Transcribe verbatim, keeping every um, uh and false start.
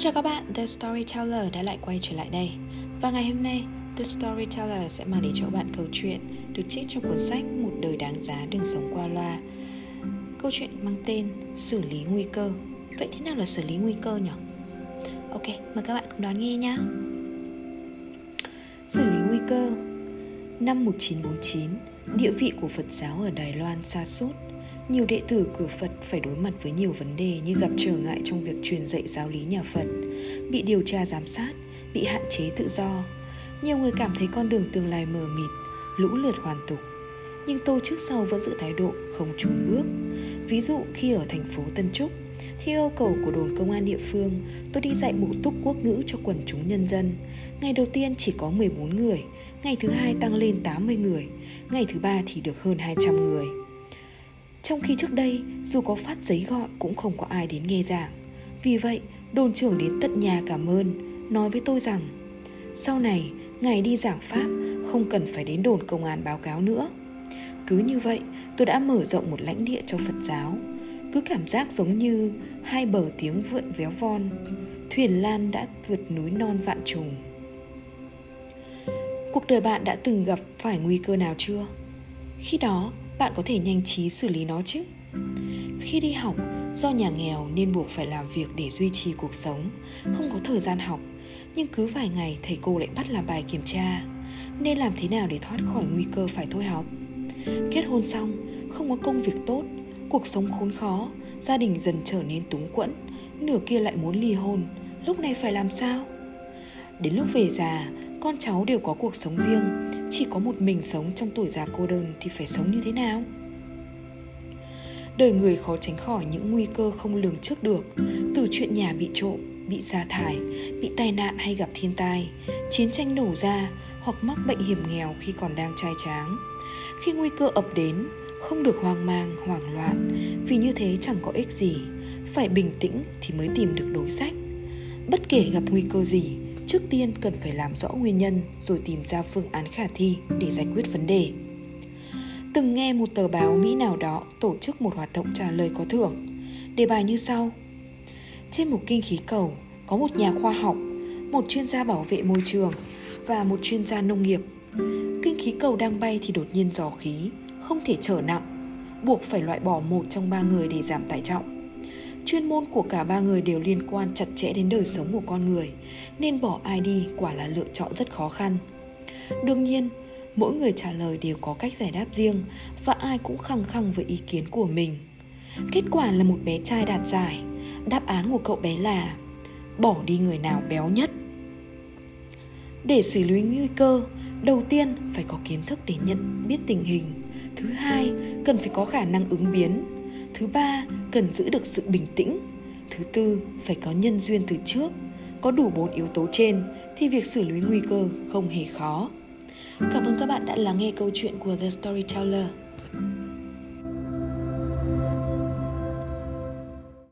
Xin chào các bạn, The Storyteller đã lại quay trở lại đây. Và ngày hôm nay, The Storyteller sẽ mang đến cho bạn câu chuyện được trích trong cuốn sách Một đời đáng giá đừng sống qua loa. Câu chuyện mang tên Xử lý nguy cơ. Vậy thế nào là xử lý nguy cơ nhỉ? Ok, mời các bạn cùng đón nghe nhé. Xử lý nguy cơ. Năm một nghìn chín trăm bốn mươi chín, địa vị của Phật giáo ở Đài Loan sa sút. Nhiều đệ tử cửa Phật phải đối mặt với nhiều vấn đề như gặp trở ngại trong việc truyền dạy giáo lý nhà Phật, bị điều tra giám sát, bị hạn chế tự do. Nhiều người cảm thấy con đường tương lai mờ mịt, lũ lượt hoàn tục. Nhưng tôi trước sau vẫn giữ thái độ không chùn bước. Ví dụ khi ở thành phố Tân Trúc, theo yêu cầu của đồn công an địa phương, tôi đi dạy bộ túc quốc ngữ cho quần chúng nhân dân. Ngày đầu tiên chỉ có mười bốn người, ngày thứ hai tăng lên tám mươi người, ngày thứ ba thì được hơn hai trăm người. Trong khi trước đây, dù có phát giấy gọi cũng không có ai đến nghe giảng. Vì vậy, đồn trưởng đến tận nhà cảm ơn, nói với tôi rằng sau này, ngài đi giảng Pháp không cần phải đến đồn công an báo cáo nữa. Cứ như vậy, tôi đã mở rộng một lãnh địa cho Phật giáo. Cứ cảm giác giống như hai bờ tiếng vượn véo von, thuyền lan đã vượt núi non vạn trùng. Cuộc đời bạn đã từng gặp phải nguy cơ nào chưa? Khi đó, bạn có thể nhanh trí xử lý nó chứ. Khi đi học, do nhà nghèo nên buộc phải làm việc để duy trì cuộc sống, không có thời gian học, nhưng cứ vài ngày thầy cô lại bắt làm bài kiểm tra, nên làm thế nào để thoát khỏi nguy cơ phải thôi học. Kết hôn xong, không có công việc tốt, cuộc sống khốn khó, gia đình dần trở nên túng quẫn, nửa kia lại muốn ly hôn, lúc này phải làm sao? Đến lúc về già, con cháu đều có cuộc sống riêng, chỉ có một mình sống trong tuổi già cô đơn thì phải sống như thế nào? Đời người khó tránh khỏi những nguy cơ không lường trước được, từ chuyện nhà bị trộm, bị sa thải, bị tai nạn hay gặp thiên tai, chiến tranh nổ ra hoặc mắc bệnh hiểm nghèo khi còn đang trai tráng. Khi nguy cơ ập đến, không được hoang mang, hoảng loạn, vì như thế chẳng có ích gì, phải bình tĩnh thì mới tìm được đối sách. Bất kể gặp nguy cơ gì, trước tiên cần phải làm rõ nguyên nhân rồi tìm ra phương án khả thi để giải quyết vấn đề. Từng nghe một tờ báo Mỹ nào đó tổ chức một hoạt động trả lời có thưởng. Đề bài như sau. Trên một kinh khí cầu có một nhà khoa học, một chuyên gia bảo vệ môi trường và một chuyên gia nông nghiệp. Kinh khí cầu đang bay thì đột nhiên dò khí, không thể chở nặng, buộc phải loại bỏ một trong ba người để giảm tải trọng. Chuyên môn của cả ba người đều liên quan chặt chẽ đến đời sống của con người, nên bỏ ai đi quả là lựa chọn rất khó khăn. Đương nhiên, mỗi người trả lời đều có cách giải đáp riêng và ai cũng khăng khăng với ý kiến của mình. Kết quả là một bé trai đạt giải, đáp án của cậu bé là bỏ đi người nào béo nhất. Để xử lý nguy cơ, đầu tiên phải có kiến thức để nhận biết tình hình, thứ hai cần phải có khả năng ứng biến, thứ ba, cần giữ được sự bình tĩnh. Thứ tư, phải có nhân duyên từ trước. Có đủ bốn yếu tố trên thì việc xử lý nguy cơ không hề khó. Cảm ơn các bạn đã lắng nghe câu chuyện của The Storyteller.